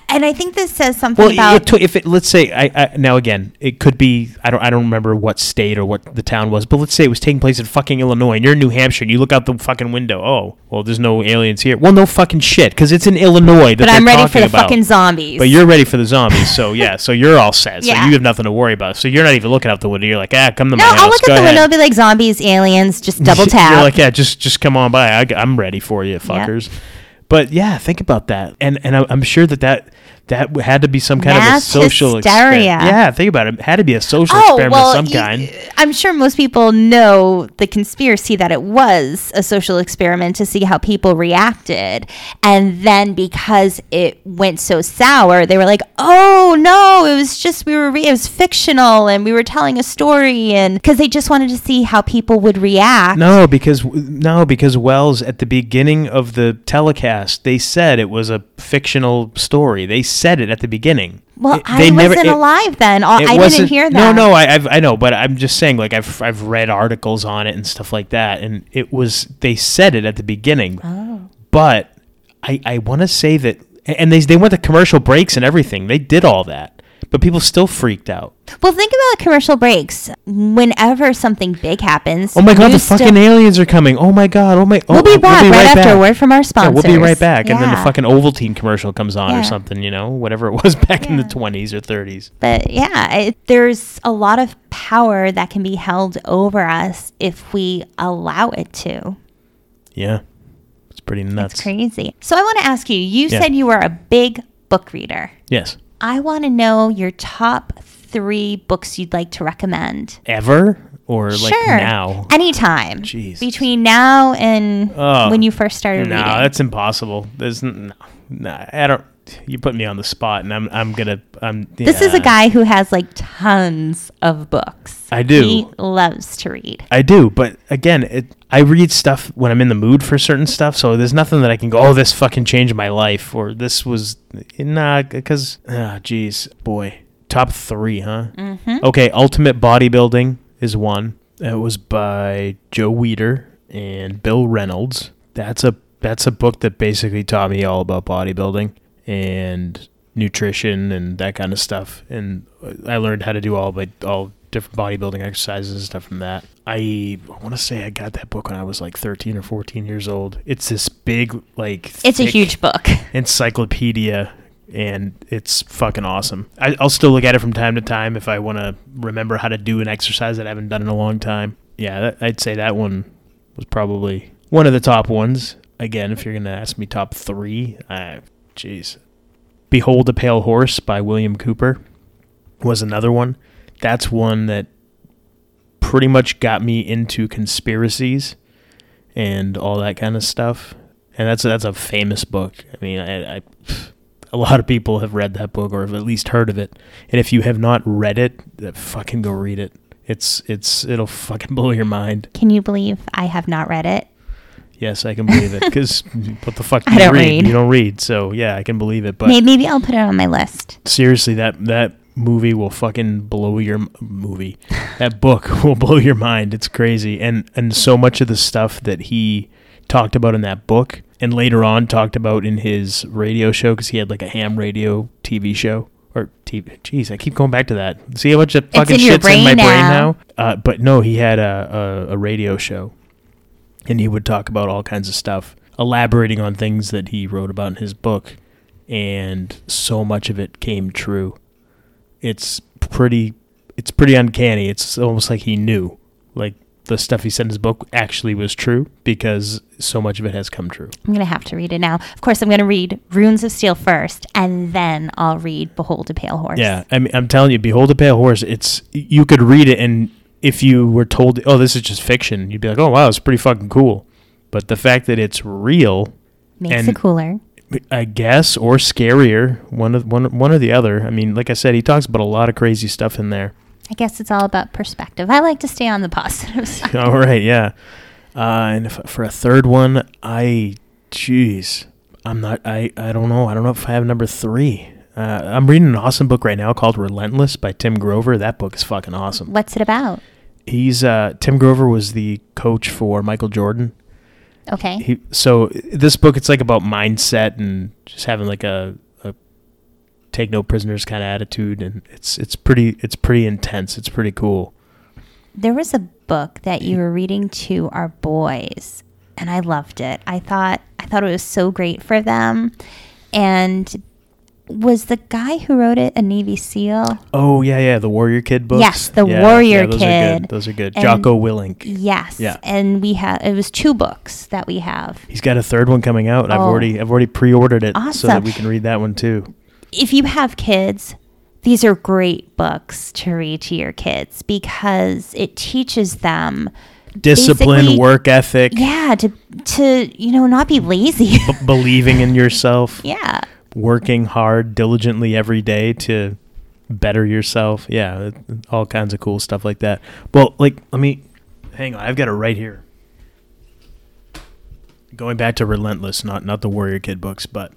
And I think this says something well, about... Well, if it, let's say, I, I, now again, it could be, I don't I don't remember what state or what the town was, but let's say it was taking place in fucking Illinois, and you're in New Hampshire, and you look out the fucking window, oh, well, there's no aliens here. Well, no fucking shit, because it's in Illinois that But I'm ready for the about. fucking zombies. But you're ready for the zombies, so yeah, so you're all set, so yeah. you have nothing to worry about. So you're not even looking out the window, you're like, ah, come to no, my house, No, I'll look Go at the ahead. window and be like, zombies, aliens, just double tap. You're like, yeah, just, just come on by, I, I'm ready for you, fuckers. Yep. But yeah, think about that, and and I'm sure that that, that had to be some kind Mass of a social experiment. Yeah, think about it. It had to be a social oh, experiment well, of some you, kind. I'm sure most people know the conspiracy that it was a social experiment to see how people reacted, and then because it went so sour, they were like, "Oh no, it was just we were re- it was fictional, and we were telling a story," and because they just wanted to see how people would react. No, because no, because Wells at the beginning of the telecast, they said it was a fictional story. They said it at the beginning. Well, it, I never, wasn't it, alive then. I didn't hear that. No, no, I I've, I know, but I'm just saying, like, I've I've read articles on it and stuff like that, and it was, they said it at the beginning. Oh. But I I want to say that, and they they went to commercial breaks and everything. They did all that. but people still freaked out. Well, think about commercial breaks. Whenever something big happens. Oh my God, the fucking st- aliens are coming. Oh my God. Oh my. Oh, we'll be back we'll be right, right after back. a word from our sponsors. Yeah, we'll be right back. Yeah. And then the fucking Ovaltine commercial comes on yeah. or something, you know, whatever it was back yeah. in the twenties or thirties. But yeah, it, there's a lot of power that can be held over us if we allow it to. Yeah. It's pretty nuts. It's crazy. So I want to ask you, you yeah. said you were a big book reader. Yes. I want to know your top three books you'd like to recommend. Ever? Or sure. like now? Anytime. Jeez. Between now and oh, when you first started no, reading. No, that's impossible. There's no, no, I don't. You put me on the spot, and I'm I'm gonna I'm. Yeah. This is a guy who has like tons of books. I do. He loves to read. I do, but again, it, I read stuff when I'm in the mood for certain stuff. So there's nothing that I can go, oh, this fucking changed my life, or this was nah, because ah, oh, geez, boy, top three, huh? Mm-hmm. Okay, Ultimate Bodybuilding is one. It was by Joe Weider and Bill Reynolds. That's a that's a book that basically taught me all about bodybuilding and nutrition and that kind of stuff, and I learned how to do all like all different bodybuilding exercises and stuff from that. I want to say I got that book when I was like thirteen or fourteen years old. It's this big like it's a huge book encyclopedia, and it's fucking awesome. I, I'll still look at it from time to time if I want to remember how to do an exercise that I haven't done in a long time. Yeah, that, I'd say that one was probably one of the top ones. Again, if you're gonna ask me top three, I Jeez. Behold a Pale Horse by William Cooper was another one. That's one that pretty much got me into conspiracies and all that kind of stuff. And that's that's a famous book. I mean, I, I, a lot of people have read that book or have at least heard of it. And if you have not read it, fucking go read it. It's it's it'll fucking blow your mind. Can you believe I have not read it? Yes, I can believe it, because what the fuck do I you don't read? read? You don't read, so yeah, I can believe it. But maybe, maybe I'll put it on my list. Seriously, that that movie will fucking blow your movie. That book will blow your mind. It's crazy, and and so much of the stuff that he talked about in that book, and later on talked about in his radio show, because he had like a ham radio T V show. Or T V. Jeez, I keep going back to that. See how much that fucking in shit's in my now. brain now. Uh, but no, he had a a, a radio show. And he would talk about all kinds of stuff, elaborating on things that he wrote about in his book. And so much of it came true. It's pretty it's pretty uncanny. It's almost like he knew. Like, the stuff he said in his book actually was true, because so much of it has come true. I'm going to have to read it now. Of course, I'm going to read Runes of Steel first, and then I'll read Behold a Pale Horse. Yeah, I mean, I'm telling you, Behold a Pale Horse, it's you could read it and... If you were told, oh, this is just fiction, you'd be like, oh, wow, it's pretty fucking cool. But the fact that it's real makes and, it cooler, I guess, or scarier, one of one one or the other. I mean, like I said, he talks about a lot of crazy stuff in there. I guess it's all about perspective. I like to stay on the positive side. All right, yeah. Uh, and if, for a third one, I, jeez, I'm not, I, I don't know. I don't know if I have number three. Uh, I'm reading an awesome book right now called Relentless by Tim Grover. That book is fucking awesome. What's it about? He's uh, Tim Grover was the coach for Michael Jordan. Okay. He, so this book, it's like about mindset and just having like a, a take no prisoners kind of attitude, and it's it's pretty it's pretty intense. It's pretty cool. There was a book that you were reading to our boys, and I loved it. I thought I thought it was so great for them, and. Was the guy who wrote it a Navy SEAL? Oh, yeah, yeah, the Warrior Kid books. Yes, the yeah, Warrior yeah, those Kid. Are good. Those are good. And Jocko Willink. Yes. Yeah. And we have it was two books that we have. He's got a third one coming out. And oh. I've already I've already pre-ordered it awesome. So that we can read that one too. If you have kids, these are great books to read to your kids, because it teaches them discipline, work ethic. Yeah, to to, you know, not be lazy. B- believing in yourself. Yeah. Working hard, diligently every day to better yourself. Yeah, all kinds of cool stuff like that. Well, like, let me... Hang on, I've got it right here. Going back to Relentless, not, not the Warrior Kid books, but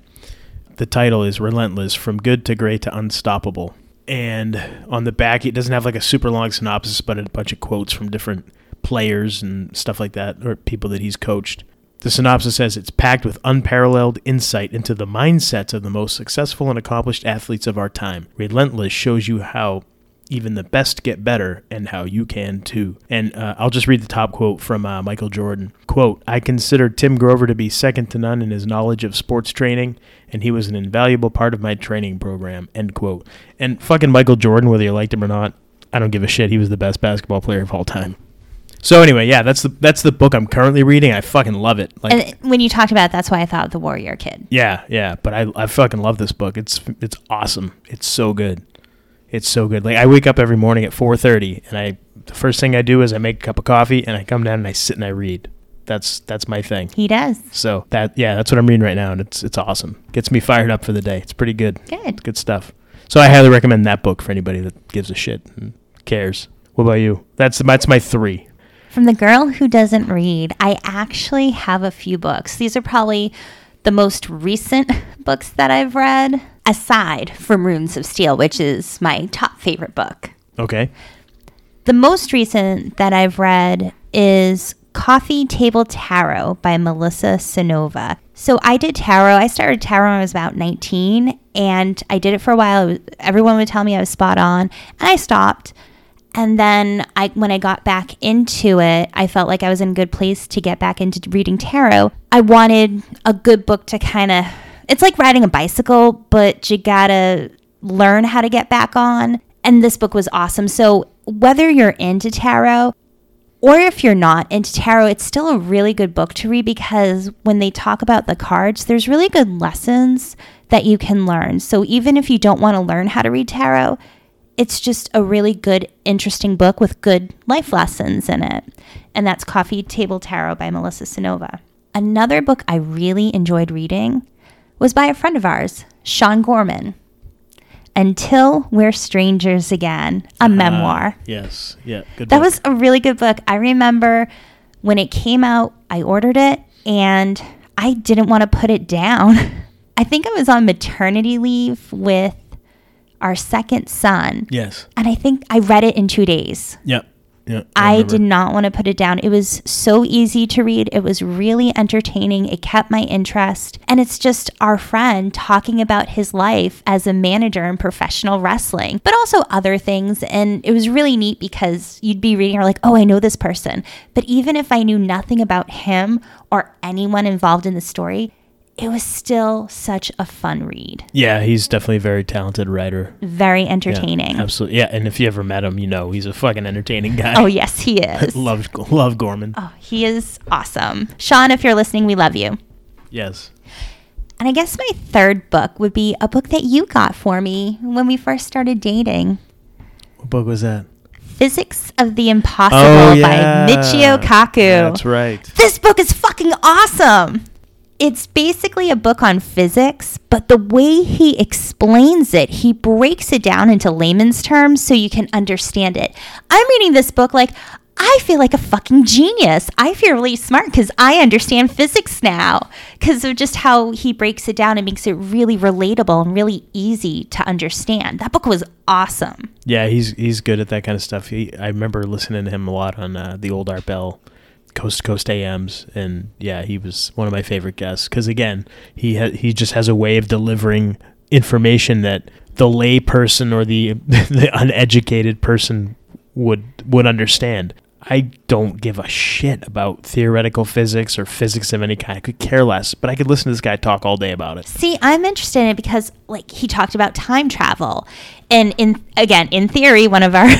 the title is Relentless, From Good to Great to Unstoppable. And on the back, it doesn't have like a super long synopsis, but a bunch of quotes from different players and stuff like that, or people that he's coached. The synopsis says it's packed with unparalleled insight into the mindsets of the most successful and accomplished athletes of our time. Relentless shows you how even the best get better and how you can too. And uh, I'll just read the top quote from uh, Michael Jordan. Quote, "I consider Tim Grover to be second to none in his knowledge of sports training, and he was an invaluable part of my training program." End quote. And fucking Michael Jordan, whether you liked him or not, I don't give a shit. He was the best basketball player of all time. So anyway, yeah, that's the that's the book I'm currently reading. I fucking love it. Like, and when you talked about it, that's why I thought The Warrior Kid. Yeah, yeah, but I I fucking love this book. It's it's awesome. It's so good. It's so good. Like, I wake up every morning at four thirty, and I the first thing I do is I make a cup of coffee, and I come down and I sit and I read. That's that's my thing. He does. So that yeah, that's what I'm reading right now, and it's it's awesome. Gets me fired up for the day. It's pretty good. Good. Good stuff. So I highly recommend that book for anybody that gives a shit and cares. What about you? That's that's my three. From the girl who doesn't read, I actually have a few books. These are probably the most recent books that I've read, aside from Runes of Steel, which is my top favorite book. Okay. The most recent that I've read is Coffee Table Tarot by Melissa Sinova. So I did tarot. I started tarot when I was about nineteen, and I did it for a while. Everyone would tell me I was spot on, and I stopped. And then I, when I got back into it, I felt like I was in a good place to get back into reading tarot. I wanted a good book to kind of, it's like riding a bicycle, but you gotta learn how to get back on. And this book was awesome. So whether you're into tarot or if you're not into tarot, it's still a really good book to read because when they talk about the cards, there's really good lessons that you can learn. So even if you don't want to learn how to read tarot, it's just a really good, interesting book with good life lessons in it. And that's Coffee Table Tarot by Melissa Sinova. Another book I really enjoyed reading was by a friend of ours, Sean Gorman, Until We're Strangers Again, a uh, memoir. Yes, yeah, good That book. was a really good book. I remember when it came out, I ordered it, and I didn't want to put it down. I think I was on maternity leave with our second son. Yes. And I think I read it in two days. Yep. Yep. I, I did not want to put it down. It was so easy to read. It was really entertaining. It kept my interest. And it's just our friend talking about his life as a manager in professional wrestling, but also other things. And it was really neat because you'd be reading or like, oh, I know this person. But even if I knew nothing about him or anyone involved in the story, it was still such a fun read. Yeah, he's definitely a very talented writer. Very entertaining. Yeah, absolutely. Yeah, and if you ever met him, you know he's a fucking entertaining guy. Oh, yes, he is. love, love Gorman. Oh, he is awesome. Sean, if you're listening, we love you. Yes. And I guess my third book would be a book that you got for me when we first started dating. What book was that? Physics of the Impossible oh, yeah. by Michio Kaku. Yeah, that's right. This book is fucking awesome. It's basically a book on physics, but the way he explains it, he breaks it down into layman's terms so you can understand it. I'm reading this book like, I feel like a fucking genius. I feel really smart because I understand physics now because of just how he breaks it down and makes it really relatable and really easy to understand. That book was awesome. Yeah, he's he's good at that kind of stuff. He, I remember listening to him a lot on uh, the old Art Bell Coast to Coast A Ms, and yeah, he was one of my favorite guests because again, he ha- he just has a way of delivering information that the lay person or the the uneducated person would would understand. I don't give a shit about theoretical physics or physics of any kind. I could care less, but I could listen to this guy talk all day about it. See, I'm interested in it because like he talked about time travel, and in again in theory, one of our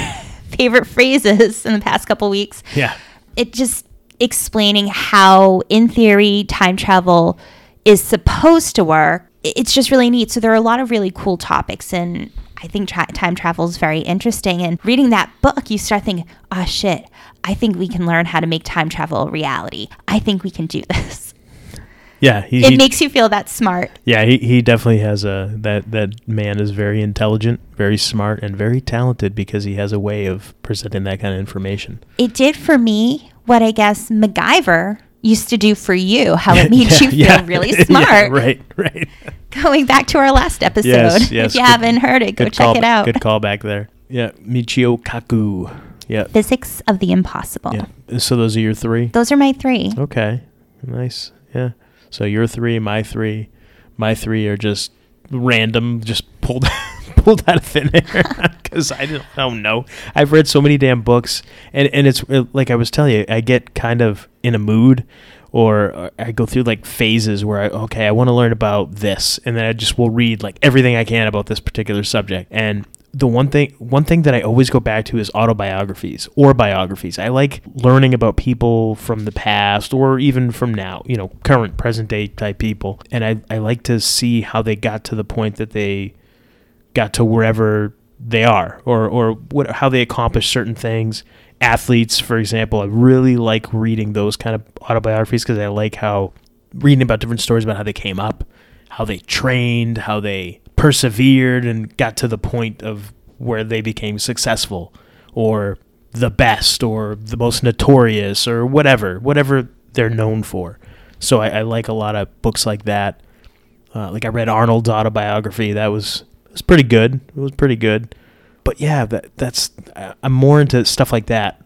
favorite phrases in the past couple weeks. Yeah, it just. Explaining how, in theory, time travel is supposed to work. It's just really neat. So there are a lot of really cool topics, and I think tra- time travel is very interesting. And reading that book, you start thinking, oh, shit, I think we can learn how to make time travel a reality. I think we can do this. Yeah. He, it he, makes you feel that smart. Yeah, he, he definitely has a, that, that man is very intelligent, very smart, and very talented because he has a way of presenting that kind of information. It did for me what I guess MacGyver used to do for you, how it made yeah, you feel yeah. really smart. Yeah, right, right. Going back to our last episode. Yes, yes, if you good, haven't heard it, go check call, it out. Good call back there. Yeah, Michio Kaku. Yeah. Physics of the Impossible. Yeah. So those are your three? Those are my three. Okay. Nice. Yeah. So your three, my three, my three are just random, just pulled pulled out of thin air because I don't, I don't know. I've read so many damn books, and and it's it, like I was telling you, I get kind of in a mood, or, or I go through like phases where I okay, I want to learn about this, and then I just will read like everything I can about this particular subject. And the one thing one thing that I always go back to is autobiographies or biographies. I like learning about people from the past or even from now, you know, current present day type people. And I, I like to see how they got to the point that they got to wherever they are, or, or what, how they accomplished certain things. Athletes, for example, I really like reading those kind of autobiographies because I like how reading about different stories about how they came up, how they trained, how they persevered and got to the point of where they became successful or the best or the most notorious or whatever, whatever they're known for. So I, I like a lot of books like that. Uh, like I read Arnold's autobiography. That was, it was pretty good. It was pretty good. But yeah, that that's, I'm more into stuff like that.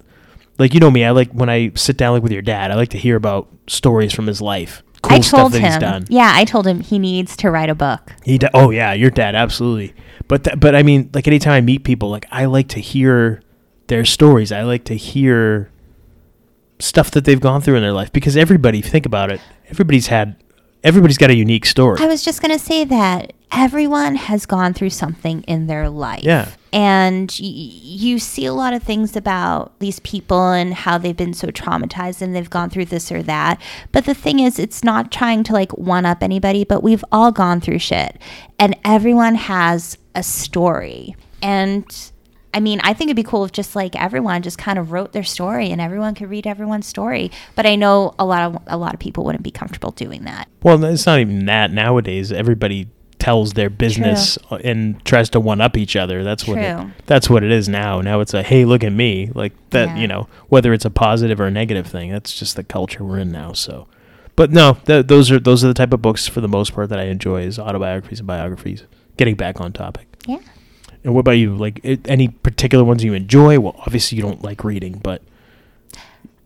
Like, you know me, I like when I sit down like with your dad, I like to hear about stories from his life. Cool I told stuff that him. Done. Yeah, I told him he needs to write a book. He d- oh yeah, your dad absolutely. But th- but I mean, like anytime I meet people, like I like to hear their stories. I like to hear stuff that they've gone through in their life because everybody, if you think about it, everybody's had everybody's got a unique story. I was just going to say that everyone has gone through something in their life. Yeah. And y- you see a lot of things about these people and how they've been so traumatized and they've gone through this or that. But the thing is, it's not trying to like one up anybody, but we've all gone through shit and everyone has a story. And I mean, I think it'd be cool if just like everyone just kind of wrote their story and everyone could read everyone's story. But I know a lot of a lot of people wouldn't be comfortable doing that. Well, it's not even that nowadays. Everybody tells their business True. And tries to one up each other. That's True. what it, that's what it is now. Now it's a hey, look at me, like that. Yeah. You know, whether it's a positive or a negative thing, that's just the culture we're in now. So, but no, th- those are those are the type of books for the most part that I enjoy is autobiographies and biographies. Getting back on topic. Yeah. And what about you? Like it, any particular ones you enjoy? Well, obviously you don't like reading, but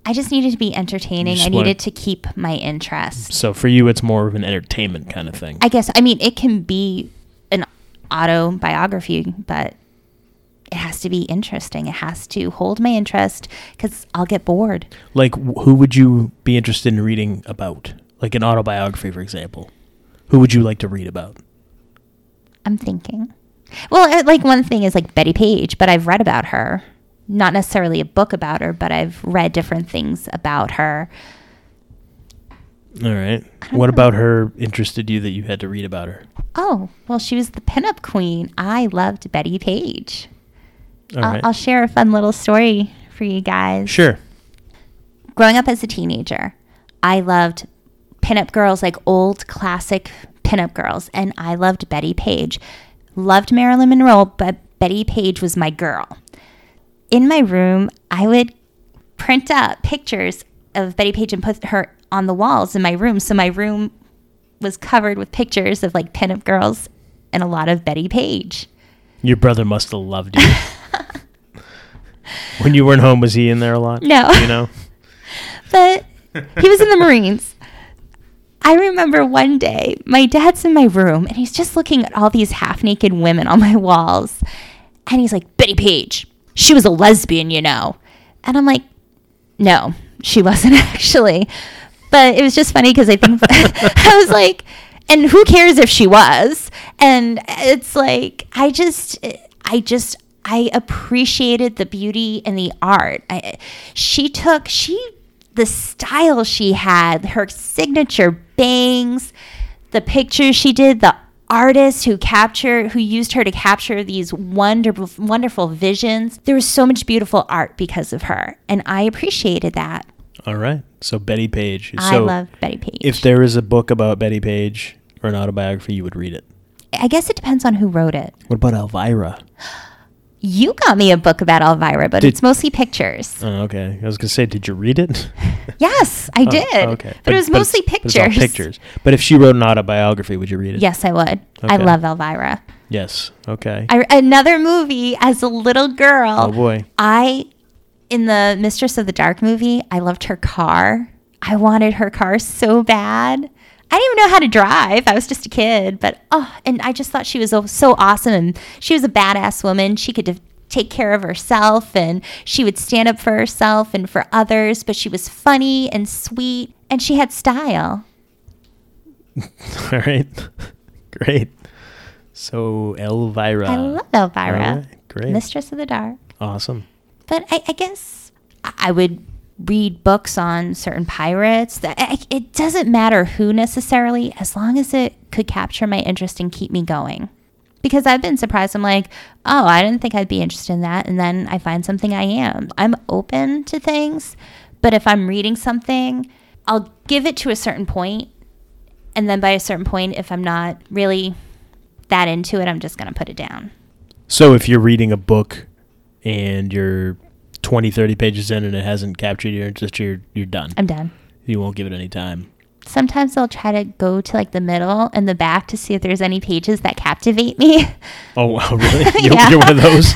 I just needed to be entertaining. I needed to keep my interest. So for you, it's more of an entertainment kind of thing. I guess. I mean, it can be an autobiography, but it has to be interesting. It has to hold my interest because I'll get bored. Like, who would you be interested in reading about? Like an autobiography, for example. Who would you like to read about? I'm thinking. Well, like one thing is like Bettie Page, but I've read about her. Not necessarily a book about her, but I've read different things about her. All right. What know. about her interested you that you had to read about her? Oh, well, she was the pinup queen. I loved Bettie Page. All I'll, right. I'll share a fun little story for you guys. Sure. Growing up as a teenager, I loved pinup girls, like old classic pinup girls, and I loved Bettie Page. Loved Marilyn Monroe, but Bettie Page was my girl. In my room, I would print up pictures of Bettie Page and put her on the walls in my room. So my room was covered with pictures of like pinup girls and a lot of Bettie Page. Your brother must have loved you. When you weren't home, was he in there a lot? No. You know? But he was in the Marines. I remember one day, my dad's in my room and he's just looking at all these half-naked women on my walls. And he's like, Bettie Page. She was a lesbian, you know. And I'm like, no, she wasn't actually. But it was just funny because I think I was like, and who cares if she was? And it's like, I just, I just, I appreciated the beauty and the art. I, she took, she, the style she had, her signature bangs, the pictures she did, the artists who capture, who used her to capture these wonderful, wonderful visions. There was so much beautiful art because of her, and I appreciated that. All right, so Bettie Page. I so love Bettie Page. If there is a book about Bettie Page or an autobiography, you would read it. I guess it depends on who wrote it. What about Elvira? You got me a book about Elvira, but did, it's mostly pictures. Oh, okay. I was going to say, did you read it? Yes, I did. Oh, okay. But, but it was but mostly pictures. But pictures. But if she wrote an autobiography, would you read it? Yes, I would. Okay. I love Elvira. Yes. Okay. I, another movie as a little girl. Oh, boy. I, in the Mistress of the Dark movie, I loved her car. I wanted her car so bad. I didn't even know how to drive. I was just a kid. But, oh, and I just thought she was so awesome. And she was a badass woman. She could take care of herself, and she would stand up for herself and for others. But she was funny and sweet, and she had style. All right. Great. So, Elvira. I love Elvira. Right. Great. Mistress of the Dark. Awesome. But I, I guess I would read books on certain pirates. It doesn't matter who necessarily, as long as it could capture my interest and keep me going. Because I've been surprised. I'm like, oh, I didn't think I'd be interested in that. And then I find something I am. I'm open to things. But if I'm reading something, I'll give it to a certain point. And then by a certain point, if I'm not really that into it, I'm just going to put it down. So if you're reading a book and you're twenty, thirty pages in and it hasn't captured your interest, you're, you're done. I'm done. You won't give it any time. Sometimes I'll try to go to like the middle and the back to see if there's any pages that captivate me. Oh, wow, really? You're, yeah. You're one of those?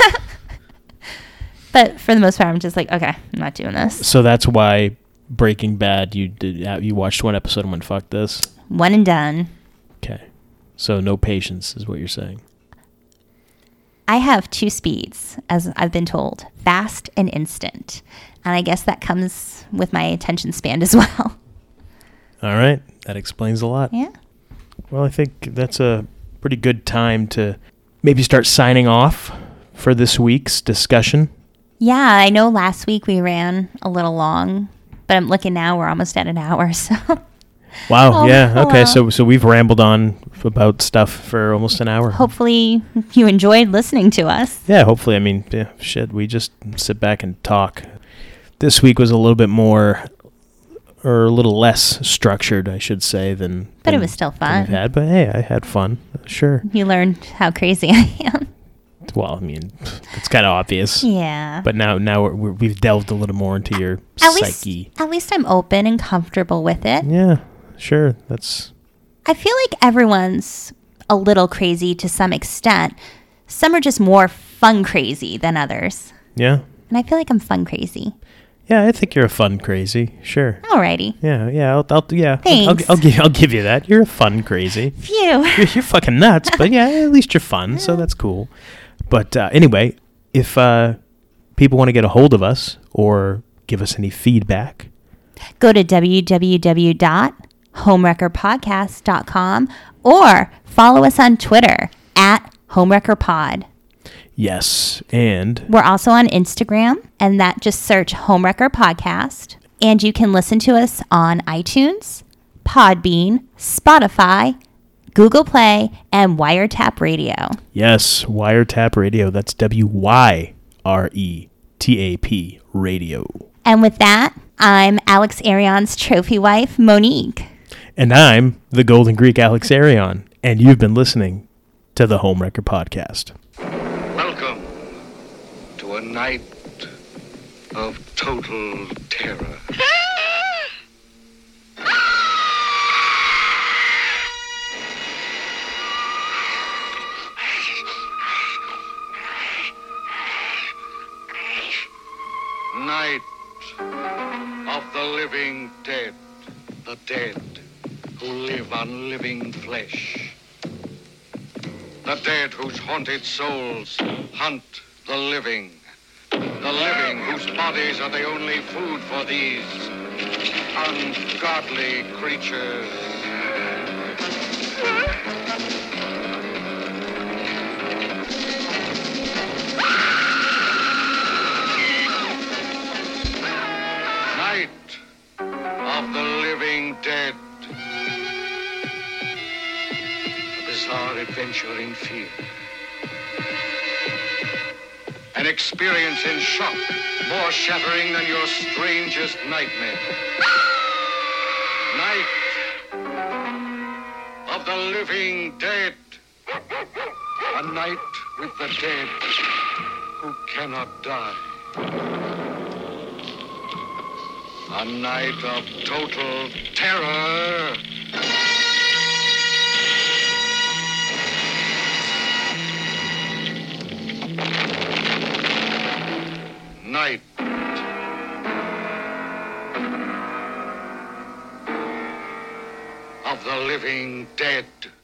But for the most part, I'm just like, okay, I'm not doing this. So that's why Breaking Bad, you did, you watched one episode and went, fuck this? One and done. Okay. So no patience is what you're saying. I have two speeds, as I've been told, fast and instant. And I guess that comes with my attention span as well. All right. That explains a lot. Yeah. Well, I think that's a pretty good time to maybe start signing off for this week's discussion. Yeah. I know last week we ran a little long, but I'm looking now, we're almost at an hour, so... Wow, oh, yeah, hello. Okay, so so we've rambled on about stuff for almost an hour. Hopefully you enjoyed listening to us. Yeah, hopefully. I mean, yeah, shit, we just sit back and talk. This week was a little bit more, or a little less structured, I should say, than... But than, it was still fun. We've had, but hey, I had fun, sure. You learned how crazy I am. Well, I mean, it's kind of obvious. Yeah. But now now we're, we're, we've delved a little more into your at psyche. Least, at least I'm open and comfortable with it. Yeah. Sure, that's... I feel like everyone's a little crazy to some extent. Some are just more fun crazy than others. Yeah. And I feel like I'm fun crazy. Yeah, I think you're a fun crazy, sure. Alrighty. Yeah, yeah, I'll, I'll yeah. Thanks. I'll, I'll, I'll, give, I'll give you that. You're a fun crazy. Phew. You're, you're fucking nuts, but yeah, at least you're fun, so that's cool. But uh, anyway, if uh, people want to get a hold of us or give us any feedback... Go to www dot homewrecker podcast dot com or follow us on Twitter at homewreckerpod. Yes, and we're also on Instagram, and that just search Homewrecker Podcast, and you can listen to us on iTunes, Podbean, Spotify, Google Play, and Wiretap Radio. Yes, Wiretap Radio. That's W Y R E T A P Radio. And with that, I'm Alexarion's trophy wife, Monique. And I'm the Golden Greek Alexarion, and you've been listening to the Homewrecker Podcast. Welcome to a night of total terror. Night of the Living Dead, the dead who live on living flesh. The dead whose haunted souls hunt the living. The living whose bodies are the only food for these ungodly creatures. Night of the Living Dead. Bizarre adventure in fear. An experience in shock more shattering than your strangest nightmare. Night of the Living Dead. A night with the dead who cannot die. A night of total terror. Night of the Living Dead.